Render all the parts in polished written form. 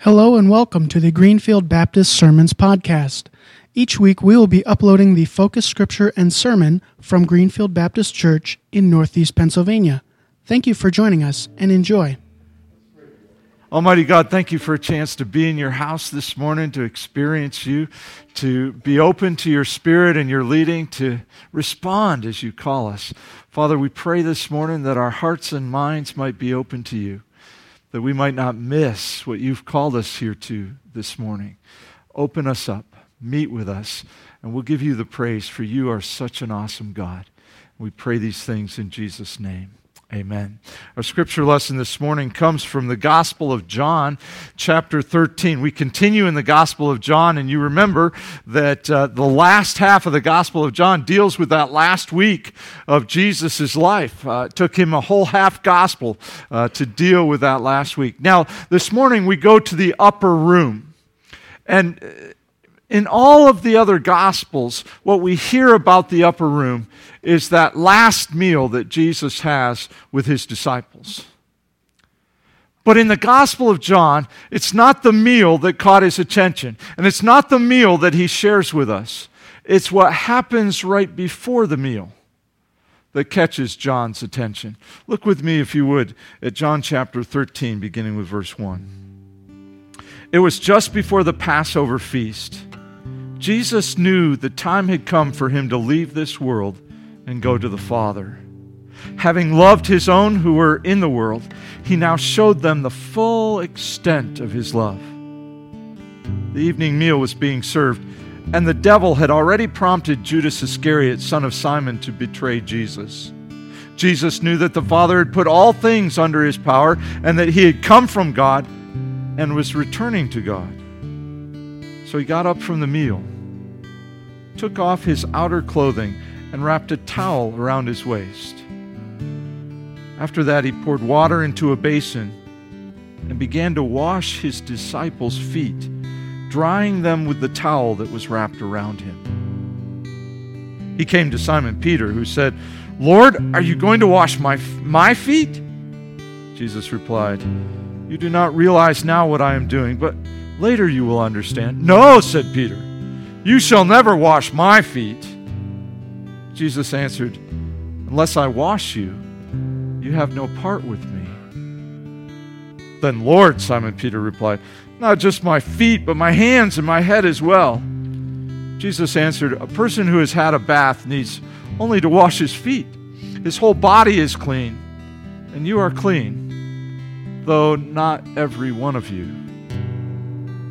Hello and welcome to the Greenfield Baptist Sermons Podcast. Each week we will be uploading the focus scripture and sermon from Greenfield Baptist Church in Northeast Pennsylvania. Thank you for joining us and enjoy. Almighty God, thank you for a chance to be in your house this morning, to experience you, to be open to your spirit and your leading, to respond as you call us. Father, we pray this morning that our hearts and minds might be open to you, that we might not miss what you've called us here to this morning. Open us up, meet with us, and we'll give you the praise, for you are such an awesome God. We pray these things in Jesus' name. Amen. Our scripture lesson this morning comes from the Gospel of John, chapter 13. We continue in the Gospel of John, and you remember that the last half of the Gospel of John deals with that last week of Jesus' life. It took him a whole half gospel to deal with that last week. Now, this morning we go to the upper room, and in all of the other Gospels, what we hear about the upper room is that last meal that Jesus has with his disciples. But in the Gospel of John, it's not the meal that caught his attention, and it's not the meal that he shares with us. It's what happens right before the meal that catches John's attention. Look with me, if you would, at John chapter 13, beginning with verse 1. It was just before the Passover feast. Jesus knew the time had come for him to leave this world and go to the Father. Having loved his own who were in the world, he now showed them the full extent of his love. The evening meal was being served, and the devil had already prompted Judas Iscariot, son of Simon, to betray Jesus. Jesus knew that the Father had put all things under his power, and that he had come from God and was returning to God. So he got up from the meal, took off his outer clothing, and wrapped a towel around his waist. After that, he poured water into a basin and began to wash his disciples' feet, drying them with the towel that was wrapped around him. He came to Simon Peter, who said, "Lord, are you going to wash my feet?" Jesus replied, "You do not realize now what I am doing, but later you will understand." "No," said Peter, "you shall never wash my feet." Jesus answered, "Unless I wash you, you have no part with me." "Then, Lord," Simon Peter replied, "not just my feet, but my hands and my head as well." Jesus answered, "A person who has had a bath needs only to wash his feet. His whole body is clean, and you are clean, though not every one of you."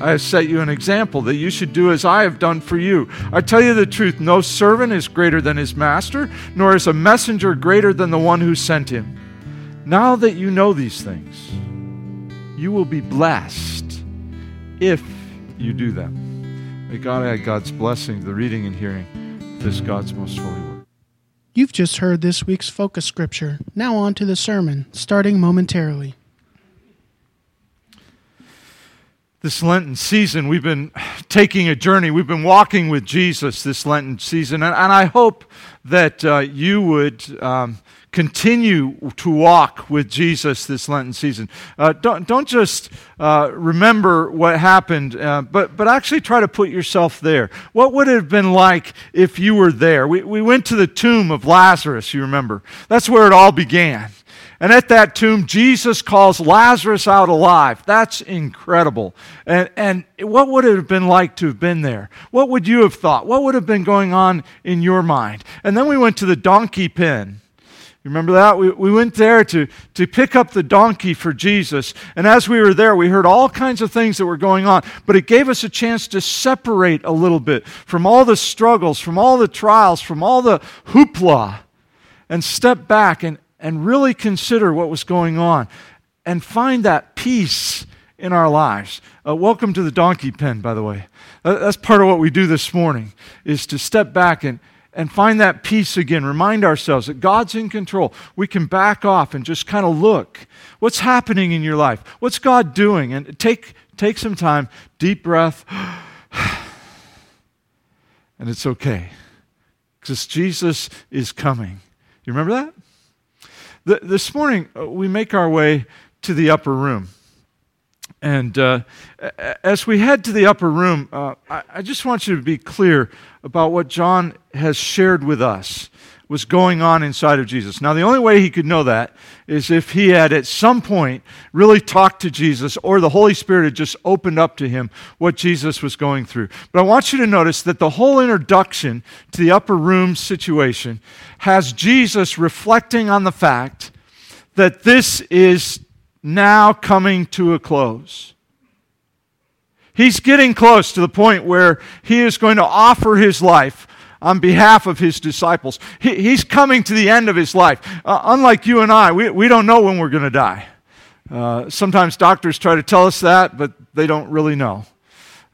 I have set you an example that you should do as I have done for you. I tell you the truth, no servant is greater than his master, nor is a messenger greater than the one who sent him. Now that you know these things, you will be blessed if you do them." May God add God's blessing to the reading and hearing of this God's most holy word. You've just heard this week's focus scripture. Now on to the sermon, starting momentarily. This Lenten season, we've been taking a journey. We've been walking with Jesus this Lenten season, and I hope that you would continue to walk with Jesus this Lenten season. Don't just remember what happened, but actually try to put yourself there. What would it have been like if you were there? We went to the tomb of Lazarus, you remember. That's where it all began. And at that tomb, Jesus calls Lazarus out alive. That's incredible. And what would it have been like to have been there? What would you have thought? What would have been going on in your mind? And then we went to the donkey pen. You remember that? We went there to pick up the donkey for Jesus. And as we were there, we heard all kinds of things that were going on. But it gave us a chance to separate a little bit from all the struggles, from all the trials, from all the hoopla, and step back and really consider what was going on and find that peace in our lives. Welcome to the donkey pen, by the way. That's part of what we do this morning, is to step back and find that peace again. Remind ourselves that God's in control. We can back off and just kind of look. What's happening in your life? What's God doing? And take some time, deep breath, and it's okay. Because Jesus is coming. You remember that? This morning, we make our way to the upper room. And as we head to the upper room, I just want you to be clear about what John has shared with us was going on inside of Jesus. Now, the only way he could know that is if he had at some point really talked to Jesus, or the Holy Spirit had just opened up to him what Jesus was going through. But I want you to notice that the whole introduction to the upper room situation has Jesus reflecting on the fact that this is now coming to a close. He's getting close to the point where he is going to offer his life on behalf of his disciples. He's coming to the end of his life. Unlike you and I, we don't know when we're going to die. Sometimes doctors try to tell us that, but they don't really know.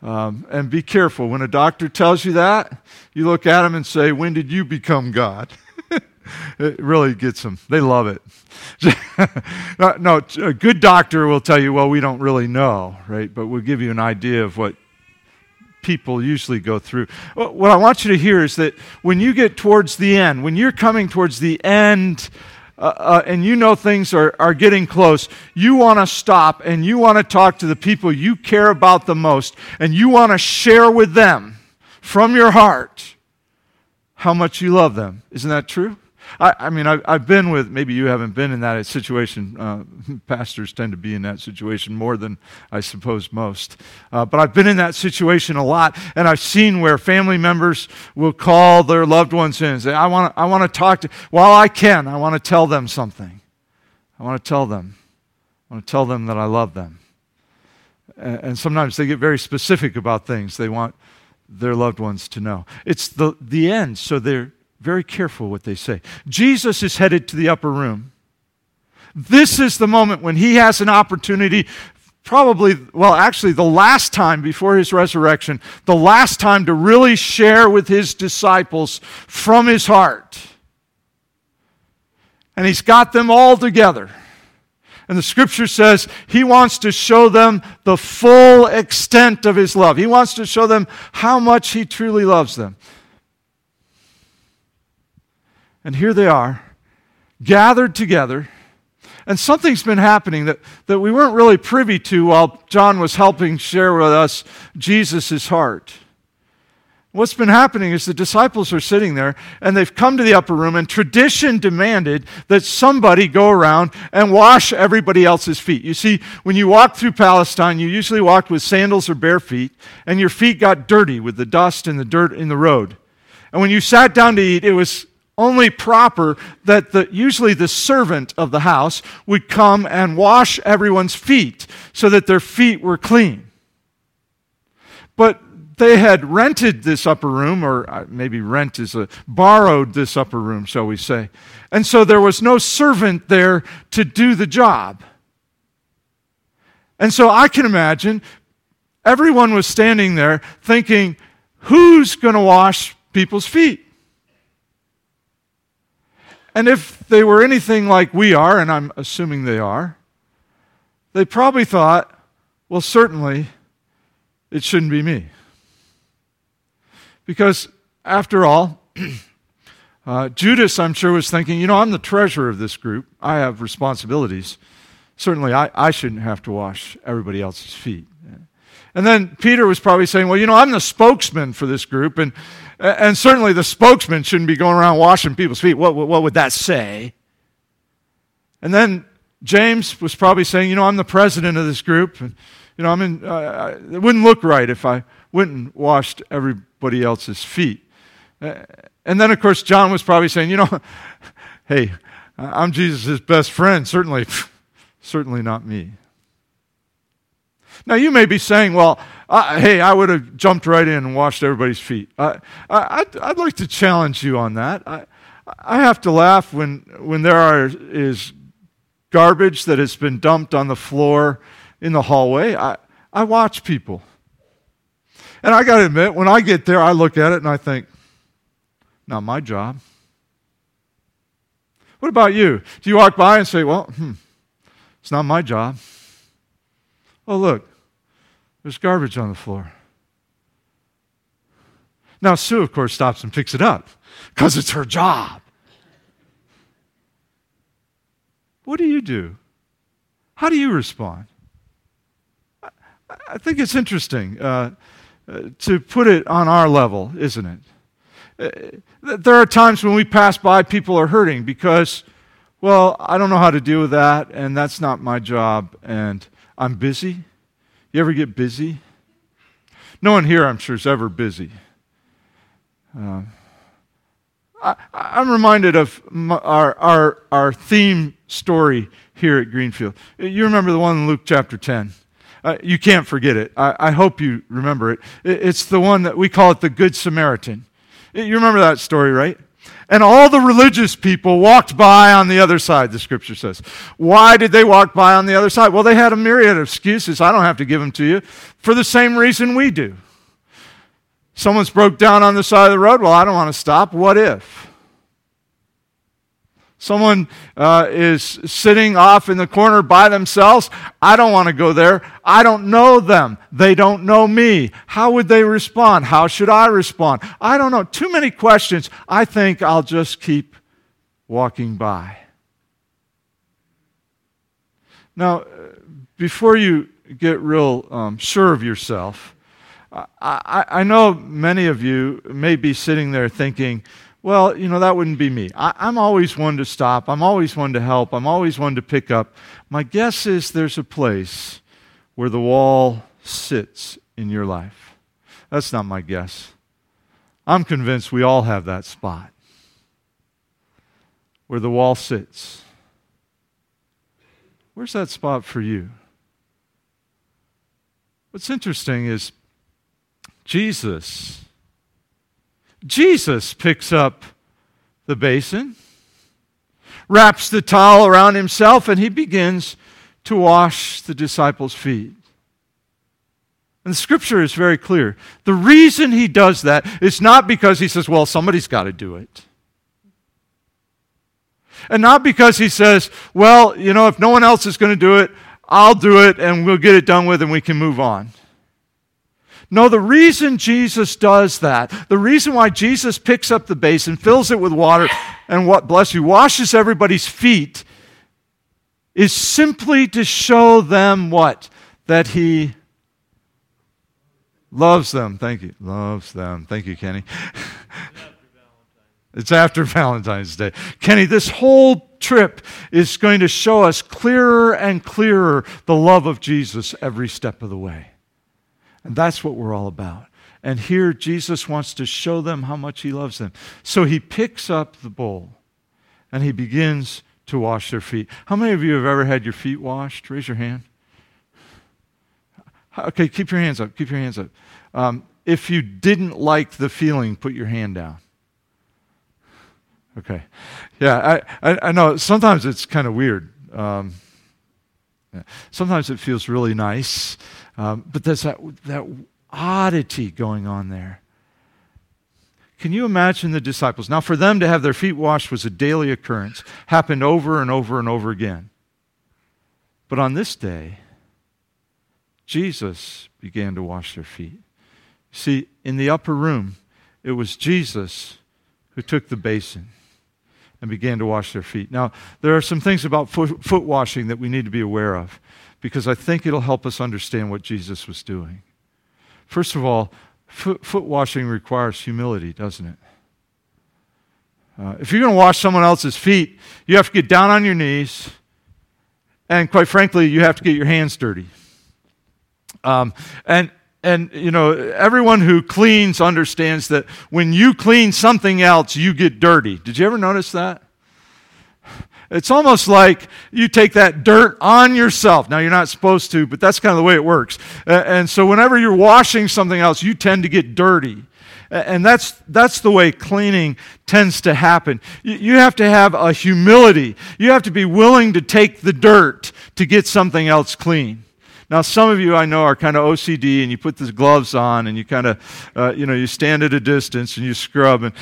And be careful. When a doctor tells you that, you look at him and say, "When did you become God?" It really gets them. They love it. No, a good doctor will tell you, "Well, we don't really know," right? But we'll give you an idea of what people usually go through. What I want you to hear is that when you get towards the end, when you're coming towards the end, and you know things are getting close, you want to stop and you want to talk to the people you care about the most, and you want to share with them from your heart how much you love them. Isn't that true? I mean, I've been with, maybe you haven't been in that situation. Pastors tend to be in that situation more than I suppose most. But I've been in that situation a lot, and I've seen where family members will call their loved ones in and say, I want to talk to, while I can, I want to tell them something. I want to tell them that I love them. And sometimes they get very specific about things they want their loved ones to know. It's the end, so they're very careful what they say. Jesus is headed to the upper room. This is the moment when he has an opportunity, probably, well, actually the last time before his resurrection, the last time to really share with his disciples from his heart. And he's got them all together. And the scripture says he wants to show them the full extent of his love. He wants to show them how much he truly loves them. And here they are, gathered together, and something's been happening that we weren't really privy to while John was helping share with us Jesus' heart. What's been happening is the disciples are sitting there, and they've come to the upper room, and tradition demanded that somebody go around and wash everybody else's feet. You see, when you walk through Palestine, you usually walked with sandals or bare feet, and your feet got dirty with the dust and the dirt in the road. And when you sat down to eat, it was only proper that usually the servant of the house would come and wash everyone's feet so that their feet were clean. But they had rented this upper room, or maybe rent is borrowed this upper room, shall we say. And so there was no servant there to do the job. And so I can imagine everyone was standing there thinking, who's going to wash people's feet? And if they were anything like we are, and I'm assuming they are, they probably thought, well, certainly it shouldn't be me. Because after all, Judas, I'm sure, was thinking, I'm the treasurer of this group. I have responsibilities. Certainly I shouldn't have to wash everybody else's feet. And then Peter was probably saying, well, I'm the spokesman for this group, and certainly the spokesman shouldn't be going around washing people's feet. What would that say? And then James was probably saying, I'm the president of this group, and it wouldn't look right if I went and washed everybody else's feet. And then, of course, John was probably saying, hey, I'm Jesus' best friend, certainly not me. Now, you may be saying, well, I would have jumped right in and washed everybody's feet. I'd like to challenge you on that. I have to laugh when there is garbage that has been dumped on the floor in the hallway. I watch people. And I got to admit, when I get there, I look at it and I think, not my job. What about you? Do you walk by and say, well, it's not my job. Oh, look, there's garbage on the floor. Now, Sue, of course, stops and picks it up because it's her job. What do you do? How do you respond? I think it's interesting to put it on our level, isn't it? There are times when we pass by, people are hurting because, well, I don't know how to deal with that, and that's not my job, and I'm busy. You ever get busy? No one here, I'm sure, is ever busy. I'm reminded of our theme story here at Greenfield. You remember the one in Luke chapter 10. You can't forget it. I hope you remember it. It's the one that we call it the Good Samaritan. You remember that story, right? And all the religious people walked by on the other side, the scripture says. Why did they walk by on the other side? Well, they had a myriad of excuses. I don't have to give them to you. For the same reason we do. Someone's broke down on the side of the road. Well, I don't want to stop. What if? Someone is sitting off in the corner by themselves. I don't want to go there. I don't know them. They don't know me. How would they respond? How should I respond? I don't know. Too many questions. I think I'll just keep walking by. Now, before you get real sure of yourself, I know many of you may be sitting there thinking, well, you know, that wouldn't be me. I'm always one to stop. I'm always one to help. I'm always one to pick up. My guess is there's a place where the wall sits in your life. That's not my guess. I'm convinced we all have that spot where the wall sits. Where's that spot for you? What's interesting is Jesus picks up the basin, wraps the towel around himself, and he begins to wash the disciples' feet. And the scripture is very clear. The reason he does that is not because he says, well, somebody's got to do it. And not because he says, well, you know, if no one else is going to do it, I'll do it and we'll get it done with and we can move on. No, the reason Jesus does that, the reason why Jesus picks up the basin, fills it with water, and washes everybody's feet, is simply to show them what? That he loves them. Thank you. Loves them. Thank you, Kenny. It's after Valentine's Day. Kenny, this whole trip is going to show us clearer and clearer the love of Jesus every step of the way. And that's what we're all about. And here Jesus wants to show them how much he loves them. So he picks up the bowl and he begins to wash their feet. How many of you have ever had your feet washed? Raise your hand. Okay, keep your hands up. Keep your hands up. If you didn't like the feeling, put your hand down. Okay. Yeah, I know sometimes it's kind of weird. Sometimes it feels really nice, but there's that oddity going on there. Can you imagine the disciples? Now, for them to have their feet washed was a daily occurrence, happened over and over and over again. But on this day, Jesus began to wash their feet. See, in the upper room, it was Jesus who took the basin and began to wash their feet. Now, there are some things about foot washing that we need to be aware of, because I think it'll help us understand what Jesus was doing. First of all, foot washing requires humility, doesn't it? If you're going to wash someone else's feet, you have to get down on your knees, and quite frankly, you have to get your hands dirty. And you know, everyone who cleans understands that when you clean something else, you get dirty. Did you ever notice that? It's almost like you take that dirt on yourself. Now, you're not supposed to, but that's kind of the way it works. And so whenever you're washing something else, you tend to get dirty. And that's the way cleaning tends to happen. You have to have a humility. You have to be willing to take the dirt to get something else clean. Now, some of you I know are kind of OCD, and you put these gloves on, and you kind of, you stand at a distance and you scrub.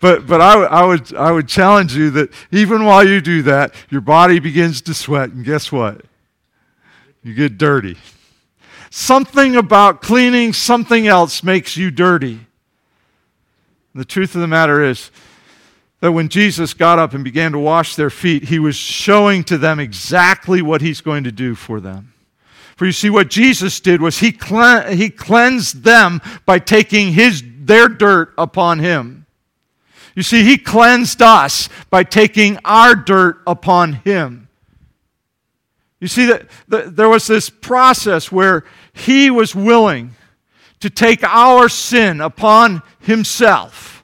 But I would challenge you that even while you do that, your body begins to sweat, and guess what? You get dirty. Something about cleaning something else makes you dirty. The truth of the matter is that when Jesus got up and began to wash their feet, he was showing to them exactly what he's going to do for them. For you see, what Jesus did was he cleansed them by taking their dirt upon him. You see, he cleansed us by taking our dirt upon him. You see, that there was this process where he was willing to take our sin upon himself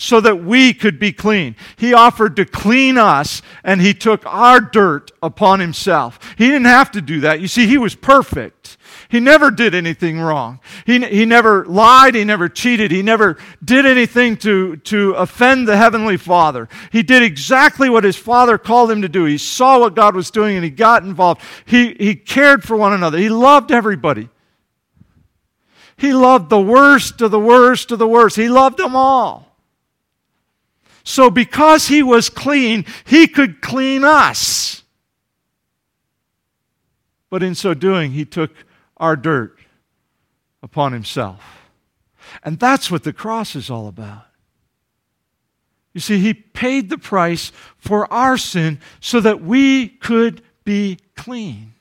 so that we could be clean. He offered to clean us, and he took our dirt upon himself. He didn't have to do that. You see, he was perfect. He never did anything wrong. He never lied. He never cheated. He never did anything to offend the Heavenly Father. He did exactly what his Father called him to do. He saw what God was doing, and he got involved. He cared for one another. He loved everybody. He loved the worst of the worst of the worst. He loved them all. So because he was clean, he could clean us. But in so doing, he took our dirt upon himself. And that's what the cross is all about. You see, he paid the price for our sin so that we could be clean.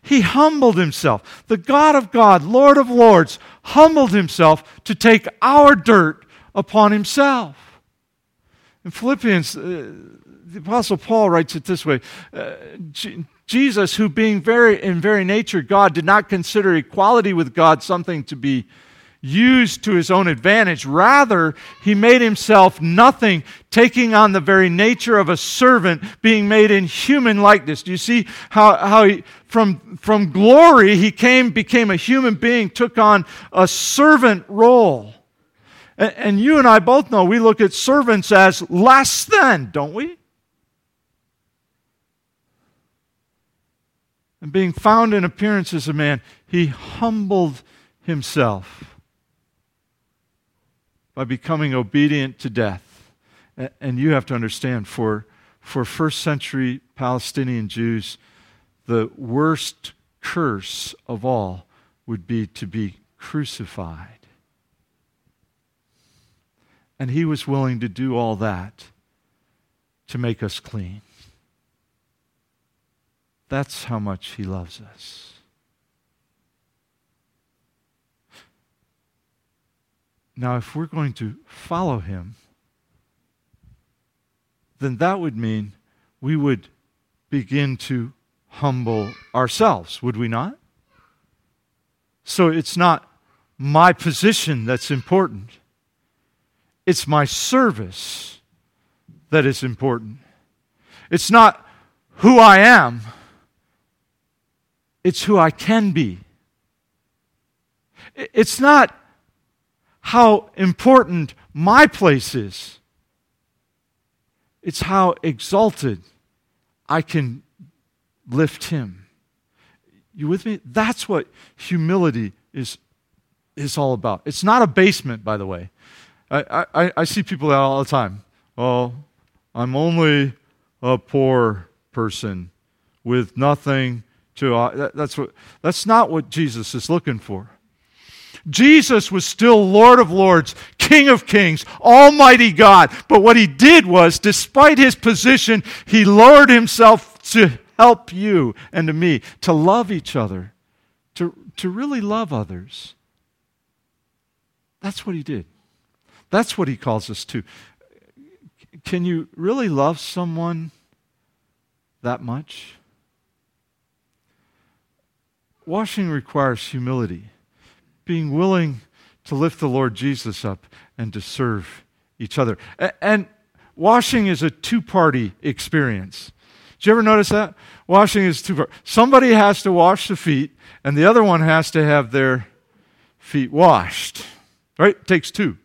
He humbled himself. The God of God, Lord of Lords, humbled himself to take our dirt upon himself. In Philippians, the Apostle Paul writes it this way, Jesus, who being in very nature God, did not consider equality with God something to be used to his own advantage. Rather, he made himself nothing, taking on the very nature of a servant, being made in human likeness. Do you see how he, from glory, he became a human being, took on a servant role? And you and I both know we look at servants as less than, don't we? And being found in appearance as a man, he humbled himself by becoming obedient to death. And you have to understand, for first century Palestinian Jews, the worst curse of all would be to be crucified. And he was willing to do all that to make us clean. That's how much he loves us. Now, if we're going to follow him, then that would mean we would begin to humble ourselves, would we not? So it's not my position that's important. It's my service that is important. It's not who I am. It's who I can be. It's not how important my place is. It's how exalted I can lift him. You with me? That's what humility is all about. It's not abasement, by the way. I see people that all the time. Oh, I'm only a poor person with nothing to. That's not what Jesus is looking for. Jesus was still Lord of Lords, King of Kings, Almighty God. But what he did was, despite his position, he lowered himself to help you and to me to love each other, to really love others. That's what he did. That's what he calls us to. Can you really love someone that much? Washing requires humility, being willing to lift the Lord Jesus up and to serve each other. And washing is a two-party experience. Did you ever notice that? Washing is two-party. Somebody has to wash the feet, and the other one has to have their feet washed. Right? It takes two.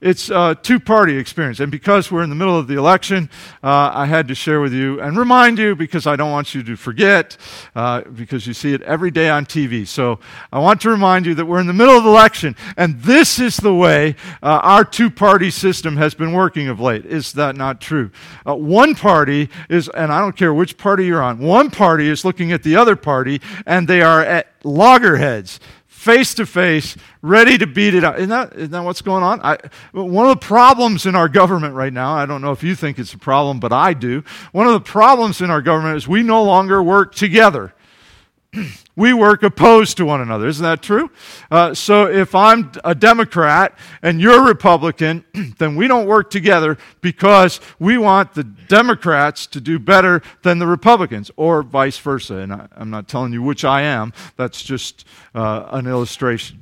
It's a two-party experience, and because we're in the middle of the election, I had to share with you and remind you because I don't want you to forget, because you see it every day on TV. So I want to remind you that we're in the middle of the election, and this is the way our two-party system has been working of late. Is that not true? One party is, and I don't care which party you're on, one party is looking at the other party, and they are at loggerheads, face to face, ready to beat it out. Isn't that what's going on? One of the problems in our government right now, I don't know if you think it's a problem, but I do. One of the problems in our government is we no longer work together. We work opposed to one another. Isn't that true? So if I'm a Democrat and you're Republican, then we don't work together because we want the Democrats to do better than the Republicans, or vice versa. And I'm not telling you which I am. That's just an illustration.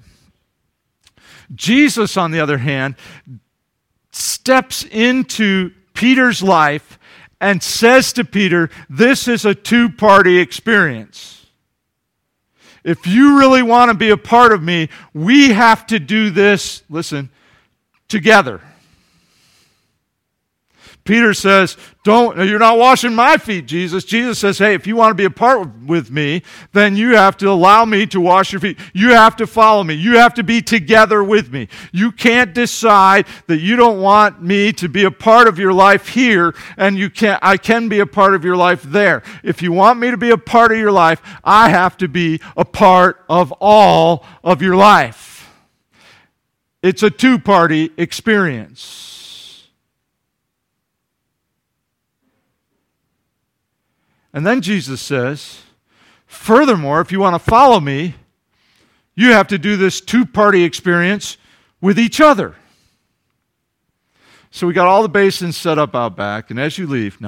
Jesus, on the other hand, steps into Peter's life and says to Peter, this is a two-party experience. If you really want to be a part of me, we have to do this, listen, together. Peter says, you're not washing my feet, Jesus. Jesus says, hey, if you want to be a part with me, then you have to allow me to wash your feet. You have to follow me. You have to be together with me. You can't decide that you don't want me to be a part of your life here, and I can be a part of your life there. If you want me to be a part of your life, I have to be a part of all of your life. It's a two-party experience. And then Jesus says, furthermore, if you want to follow me, you have to do this two-party experience with each other. So we got all the basins set up out back, and as you leave,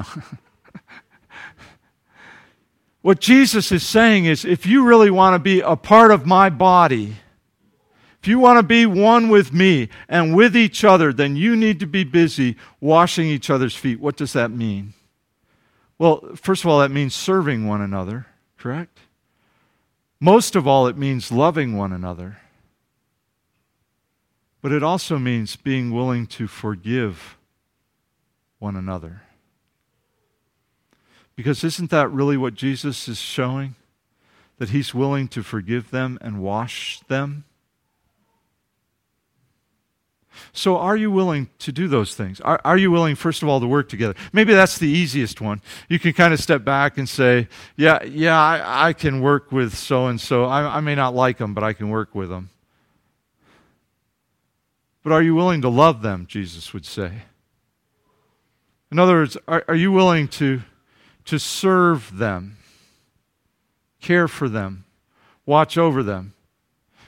what Jesus is saying is, if you really want to be a part of my body, if you want to be one with me and with each other, then you need to be busy washing each other's feet. What does that mean? Well, first of all, that means serving one another, correct? Most of all, it means loving one another. But it also means being willing to forgive one another. Because isn't that really what Jesus is showing? That he's willing to forgive them and wash them? So are you willing to do those things? Are you willing, first of all, to work together? Maybe that's the easiest one. You can kind of step back and say, I can work with so-and-so. I may not like them, but I can work with them. But are you willing to love them, Jesus would say? In other words, are you willing to serve them, care for them, watch over them?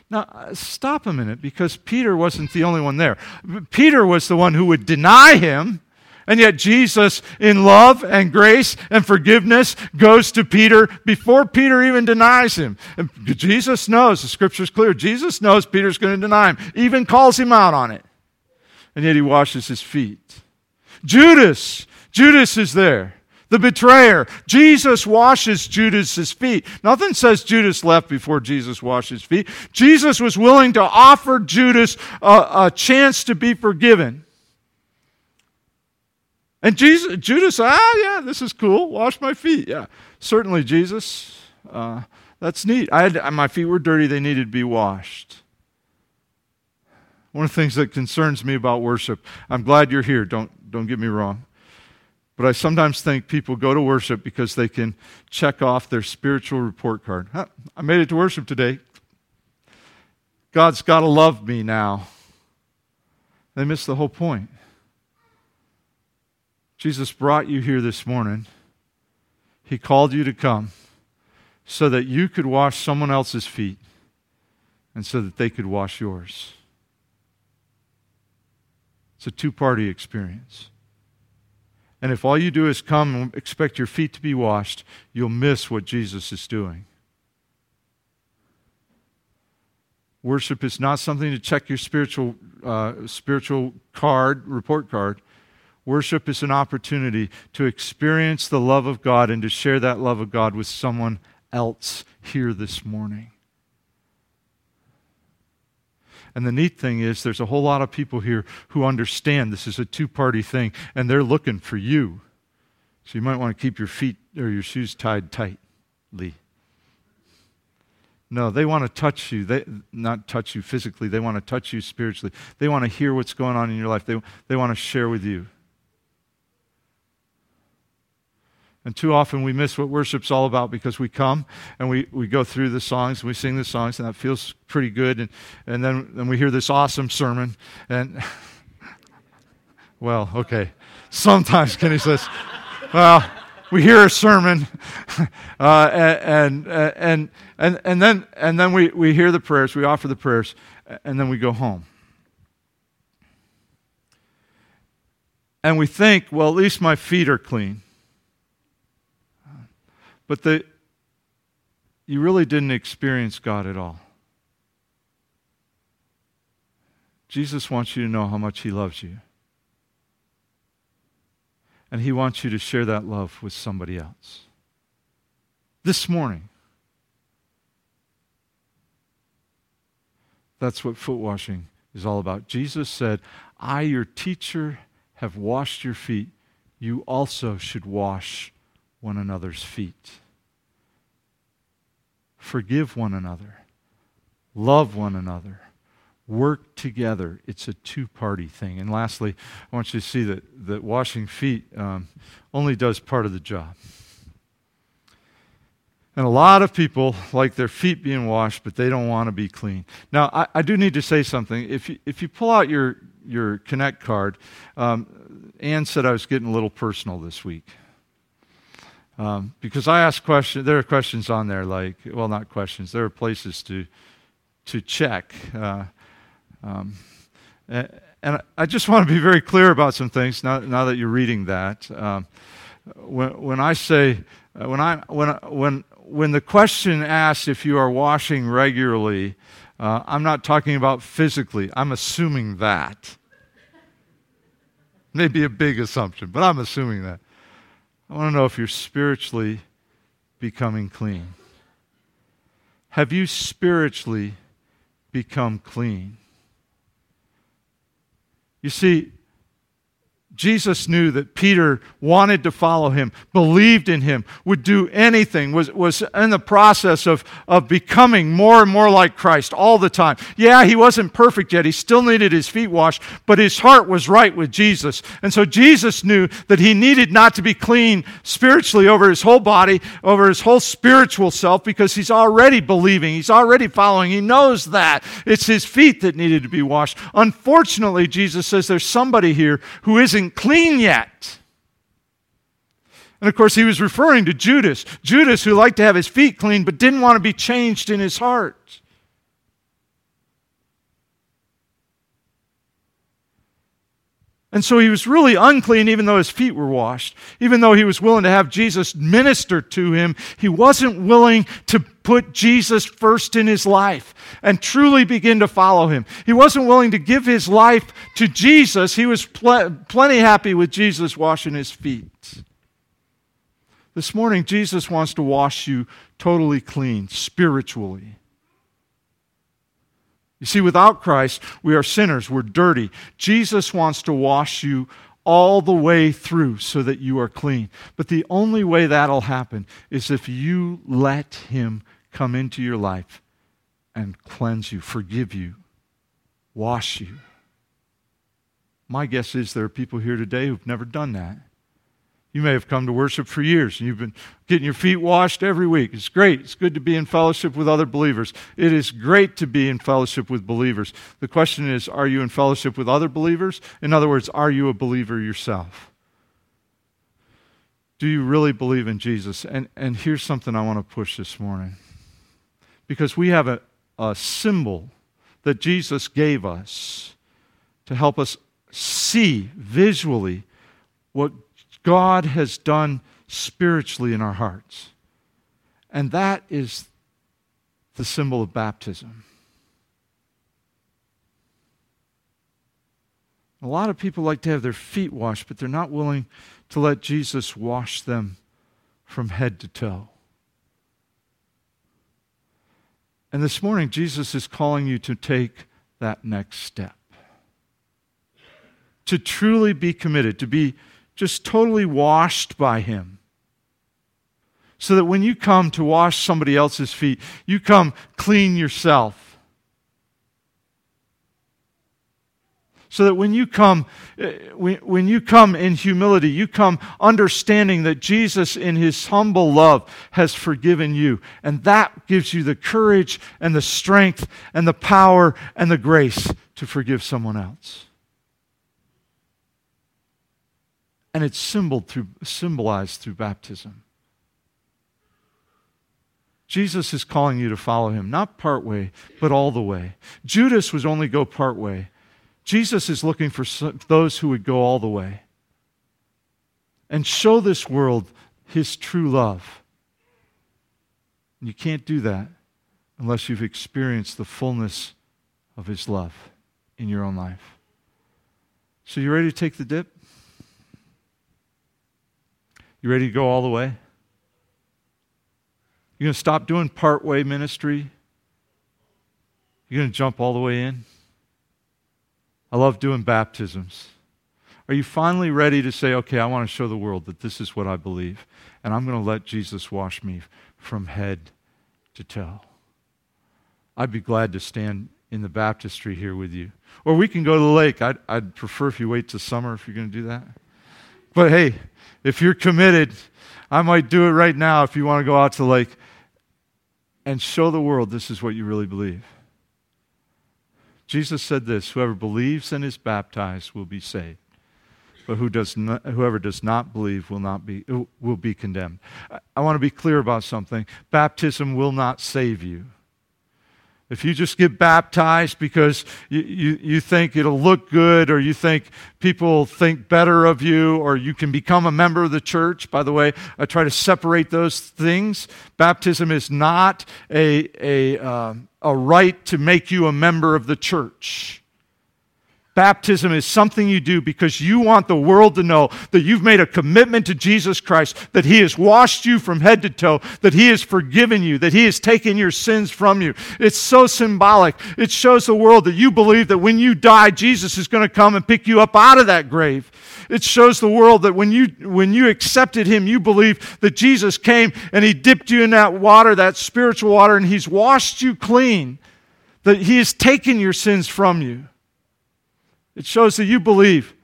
Now, stop a minute, because Peter wasn't the only one there. Peter was the one who would deny him, and yet Jesus, in love and grace and forgiveness, goes to Peter before Peter even denies him. And Jesus knows, the Scripture's clear, Jesus knows Peter's going to deny him, even calls him out on it, and yet he washes his feet. Judas is there. The betrayer. Jesus washes Judas' feet. Nothing says Judas left before Jesus washed his feet. Jesus was willing to offer Judas a chance to be forgiven. And Judas, this is cool. Wash my feet. Yeah, certainly, Jesus. That's neat. My feet were dirty. They needed to be washed. One of the things that concerns me about worship, I'm glad you're here. Don't get me wrong. But I sometimes think people go to worship because they can check off their spiritual report card. I made it to worship today. God's got to love me now. They miss the whole point. Jesus brought you here this morning. He called you to come so that you could wash someone else's feet and so that they could wash yours. It's a two-party experience. And if all you do is come and expect your feet to be washed, you'll miss what Jesus is doing. Worship is not something to check your spiritual report card. Worship is an opportunity to experience the love of God and to share that love of God with someone else here this morning. And the neat thing is there's a whole lot of people here who understand this is a two-party thing, and they're looking for you. So you might want to keep your feet or your shoes tied tightly. No, they want to touch you. They not touch you physically. They want to touch you spiritually. They want to hear what's going on in your life. They want to share with you. And too often we miss what worship's all about because we come and we go through the songs, and we sing the songs, and that feels pretty good. And then we hear this awesome sermon. And, well, okay. Sometimes Kenny says, well, we hear a sermon, and then we hear the prayers, we offer the prayers, and then we go home. And we think, well, at least my feet are clean. But you really didn't experience God at all. Jesus wants you to know how much He loves you. And He wants you to share that love with somebody else. This morning. That's what foot washing is all about. Jesus said, I, your teacher, have washed your feet. You also should wash one another's feet. Forgive one another. Love one another. Work together. It's a two-party thing. And lastly, I want you to see that washing feet only does part of the job. And a lot of people like their feet being washed, but they don't want to be clean. Now, I do need to say something. If you pull out your Connect card, Ann said I was getting a little personal this week. Because I asked questions. There are questions on there like, well, not questions. There are places to check. And I just want to be very clear about some things now that you're reading that. When the question asks if you are washing regularly, I'm not talking about physically. I'm assuming that. Maybe a big assumption, but I'm assuming that. I want to know if you're spiritually becoming clean. Have you spiritually become clean? You see, Jesus knew that Peter wanted to follow Him, believed in Him, would do anything, was in the process of becoming more and more like Christ all the time. Yeah, he wasn't perfect yet. He still needed his feet washed, but his heart was right with Jesus. And so Jesus knew that he needed not to be clean spiritually over his whole body, over his whole spiritual self, because he's already believing, he's already following, he knows that. It's his feet that needed to be washed. Unfortunately, Jesus says there's somebody here who isn't clean yet. And of course, he was referring to Judas. Judas, who liked to have his feet clean, but didn't want to be changed in his heart. And so he was really unclean even though his feet were washed. Even though he was willing to have Jesus minister to him, he wasn't willing to put Jesus first in his life and truly begin to follow Him. He wasn't willing to give his life to Jesus. He was plenty happy with Jesus washing his feet. This morning, Jesus wants to wash you totally clean, spiritually. You see, without Christ, we are sinners. We're dirty. Jesus wants to wash you all the way through so that you are clean. But the only way that'll happen is if you let Him come into your life and cleanse you, forgive you, wash you. My guess is there are people here today who've never done that. You may have come to worship for years, and you've been getting your feet washed every week. It's great. It's good to be in fellowship with other believers. It is great to be in fellowship with believers. The question is, are you in fellowship with other believers? In other words, are you a believer yourself? Do you really believe in Jesus? And here's something I want to push this morning. Because we have a symbol that Jesus gave us to help us see visually what God has done spiritually in our hearts. And that is the symbol of baptism. A lot of people like to have their feet washed, but they're not willing to let Jesus wash them from head to toe. And this morning, Jesus is calling you to take that next step. To truly be committed, to be just totally washed by Him. So that when you come to wash somebody else's feet, you come clean yourself. So that when you come in humility, you come understanding that Jesus in His humble love has forgiven you. And that gives you the courage and the strength and the power and the grace to forgive someone else. And it's symbolized through baptism. Jesus is calling you to follow Him, not part way, but all the way. Judas was only go part way. Jesus is looking for those who would go all the way and show this world His true love. And you can't do that unless you've experienced the fullness of His love in your own life. So you ready to take the dip? You ready to go all the way? You're going to stop doing part-way ministry? You're going to jump all the way in? I love doing baptisms. Are you finally ready to say, okay, I want to show the world that this is what I believe, and I'm going to let Jesus wash me from head to toe? I'd be glad to stand in the baptistry here with you. Or we can go to the lake. I'd prefer if you wait till summer if you're going to do that. But hey, if you're committed, I might do it right now if you want to go out to the lake and show the world this is what you really believe. Jesus said this, whoever believes and is baptized will be saved, but whoever does not believe will be condemned. I want to be clear about something. Baptism will not save you. If you just get baptized because you think it'll look good, or you think people think better of you, or you can become a member of the church, by the way, I try to separate those things. Baptism is not a right to make you a member of the church. Baptism is something you do because you want the world to know that you've made a commitment to Jesus Christ, that He has washed you from head to toe, that He has forgiven you, that He has taken your sins from you. It's so symbolic. It shows the world that you believe that when you die, Jesus is going to come and pick you up out of that grave. It shows the world that when you accepted Him, you believe that Jesus came and He dipped you in that water, that spiritual water, and He's washed you clean, that He has taken your sins from you. It shows that you believe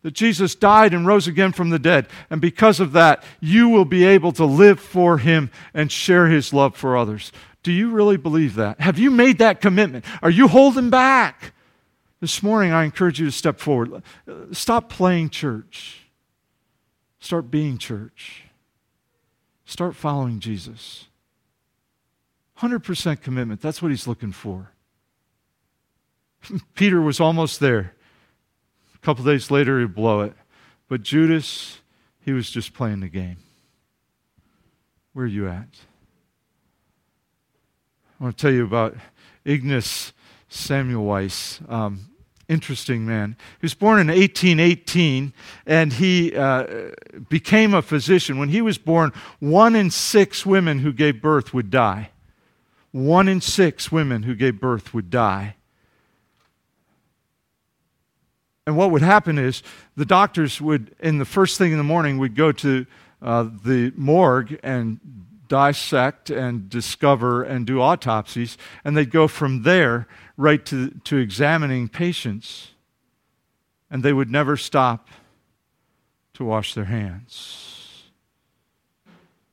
that Jesus died and rose again from the dead. And because of that, you will be able to live for Him and share His love for others. Do you really believe that? Have you made that commitment? Are you holding back? This morning, I encourage you to step forward. Stop playing church. Start being church. Start following Jesus. 100% commitment. That's what He's looking for. Peter was almost there. A couple days later, he'd blow it. But Judas, he was just playing the game. Where are you at? I want to tell you about Ignis Samuel Weiss. Interesting man. He was born in 1818, and he became a physician. When he was born, 1 in 6 women who gave birth would die. 1 in 6 women who gave birth would die. And what would happen is the doctors would, in the first thing in the morning, would go to the morgue and dissect and discover and do autopsies, and they'd go from there right to examining patients, and they would never stop to wash their hands.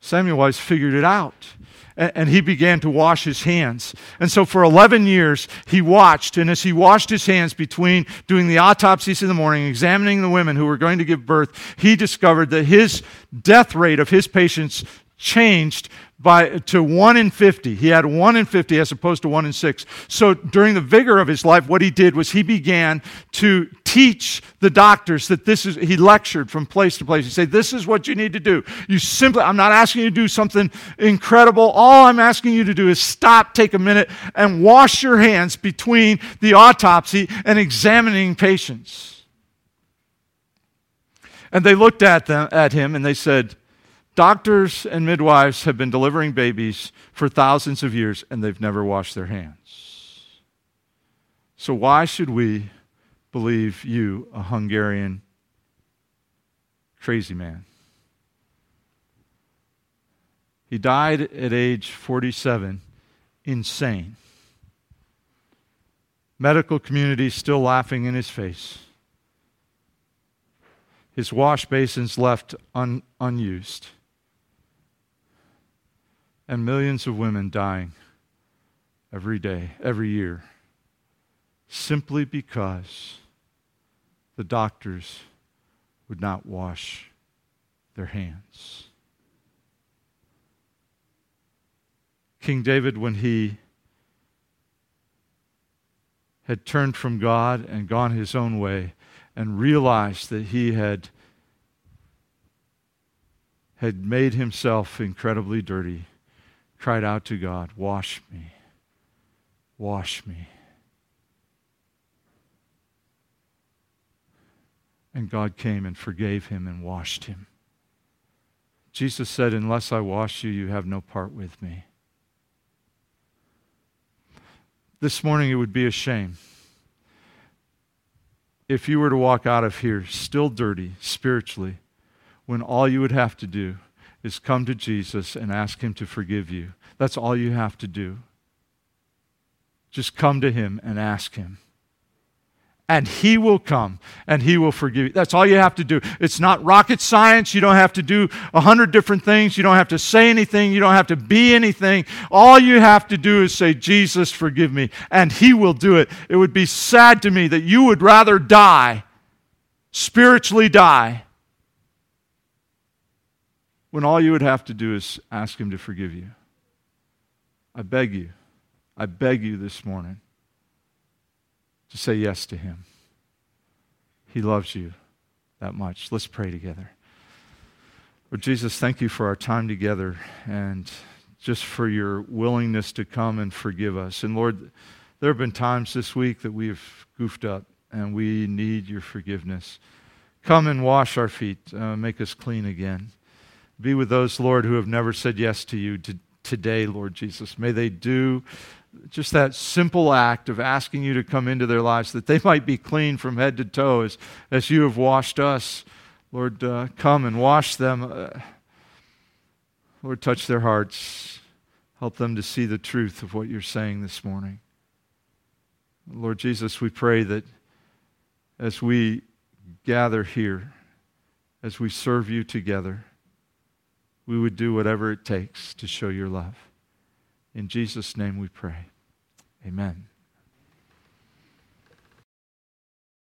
Samuel Weiss figured it out. And he began to wash his hands. And so for 11 years, he watched. And as he washed his hands between doing the autopsies in the morning, examining the women who were going to give birth, he discovered that his death rate of his patients changed to 1 in 50. He had 1 in 50 as opposed to 1 in 6. So during the vigor of his life, what he did was he began to teach the doctors that he lectured from place to place. He said, this is what you need to do. I'm not asking you to do something incredible. All I'm asking you to do is stop, take a minute, and wash your hands between the autopsy and examining patients. And they looked at him and they said, doctors and midwives have been delivering babies for thousands of years, and they've never washed their hands. So why should we believe you, a Hungarian crazy man? He died at age 47, insane. Medical community still laughing in his face. His wash basins left unused. And millions of women dying every day, every year, simply because the doctors would not wash their hands. King David, when he had turned from God and gone his own way and realized that he had made himself incredibly dirty, cried out to God, "Wash me, wash me." And God came and forgave him and washed him. Jesus said, "Unless I wash you, you have no part with me." This morning it would be a shame if you were to walk out of here still dirty spiritually, when all you would have to do is come to Jesus and ask him to forgive you. That's all you have to do. Just come to him and ask him. And he will come and he will forgive you. That's all you have to do. It's not rocket science. You don't have to do 100 different things. You don't have to say anything. You don't have to be anything. All you have to do is say, "Jesus, forgive me," and he will do it. It would be sad to me that you would rather die, spiritually die, when all you would have to do is ask him to forgive you. I beg you this morning to say yes to him. He loves you that much. Let's pray together. Lord Jesus, thank you for our time together and just for your willingness to come and forgive us. And Lord, there have been times this week that we've goofed up and we need your forgiveness. Come and wash our feet, make us clean again. Be with those, Lord, who have never said yes to you today, Lord Jesus. May they do just that simple act of asking you to come into their lives, that they might be clean from head to toe as you have washed us. Lord, come and wash them. Lord, touch their hearts. Help them to see the truth of what you're saying this morning. Lord Jesus, we pray that as we gather here, as we serve you together, we would do whatever it takes to show your love. In Jesus' name we pray. Amen.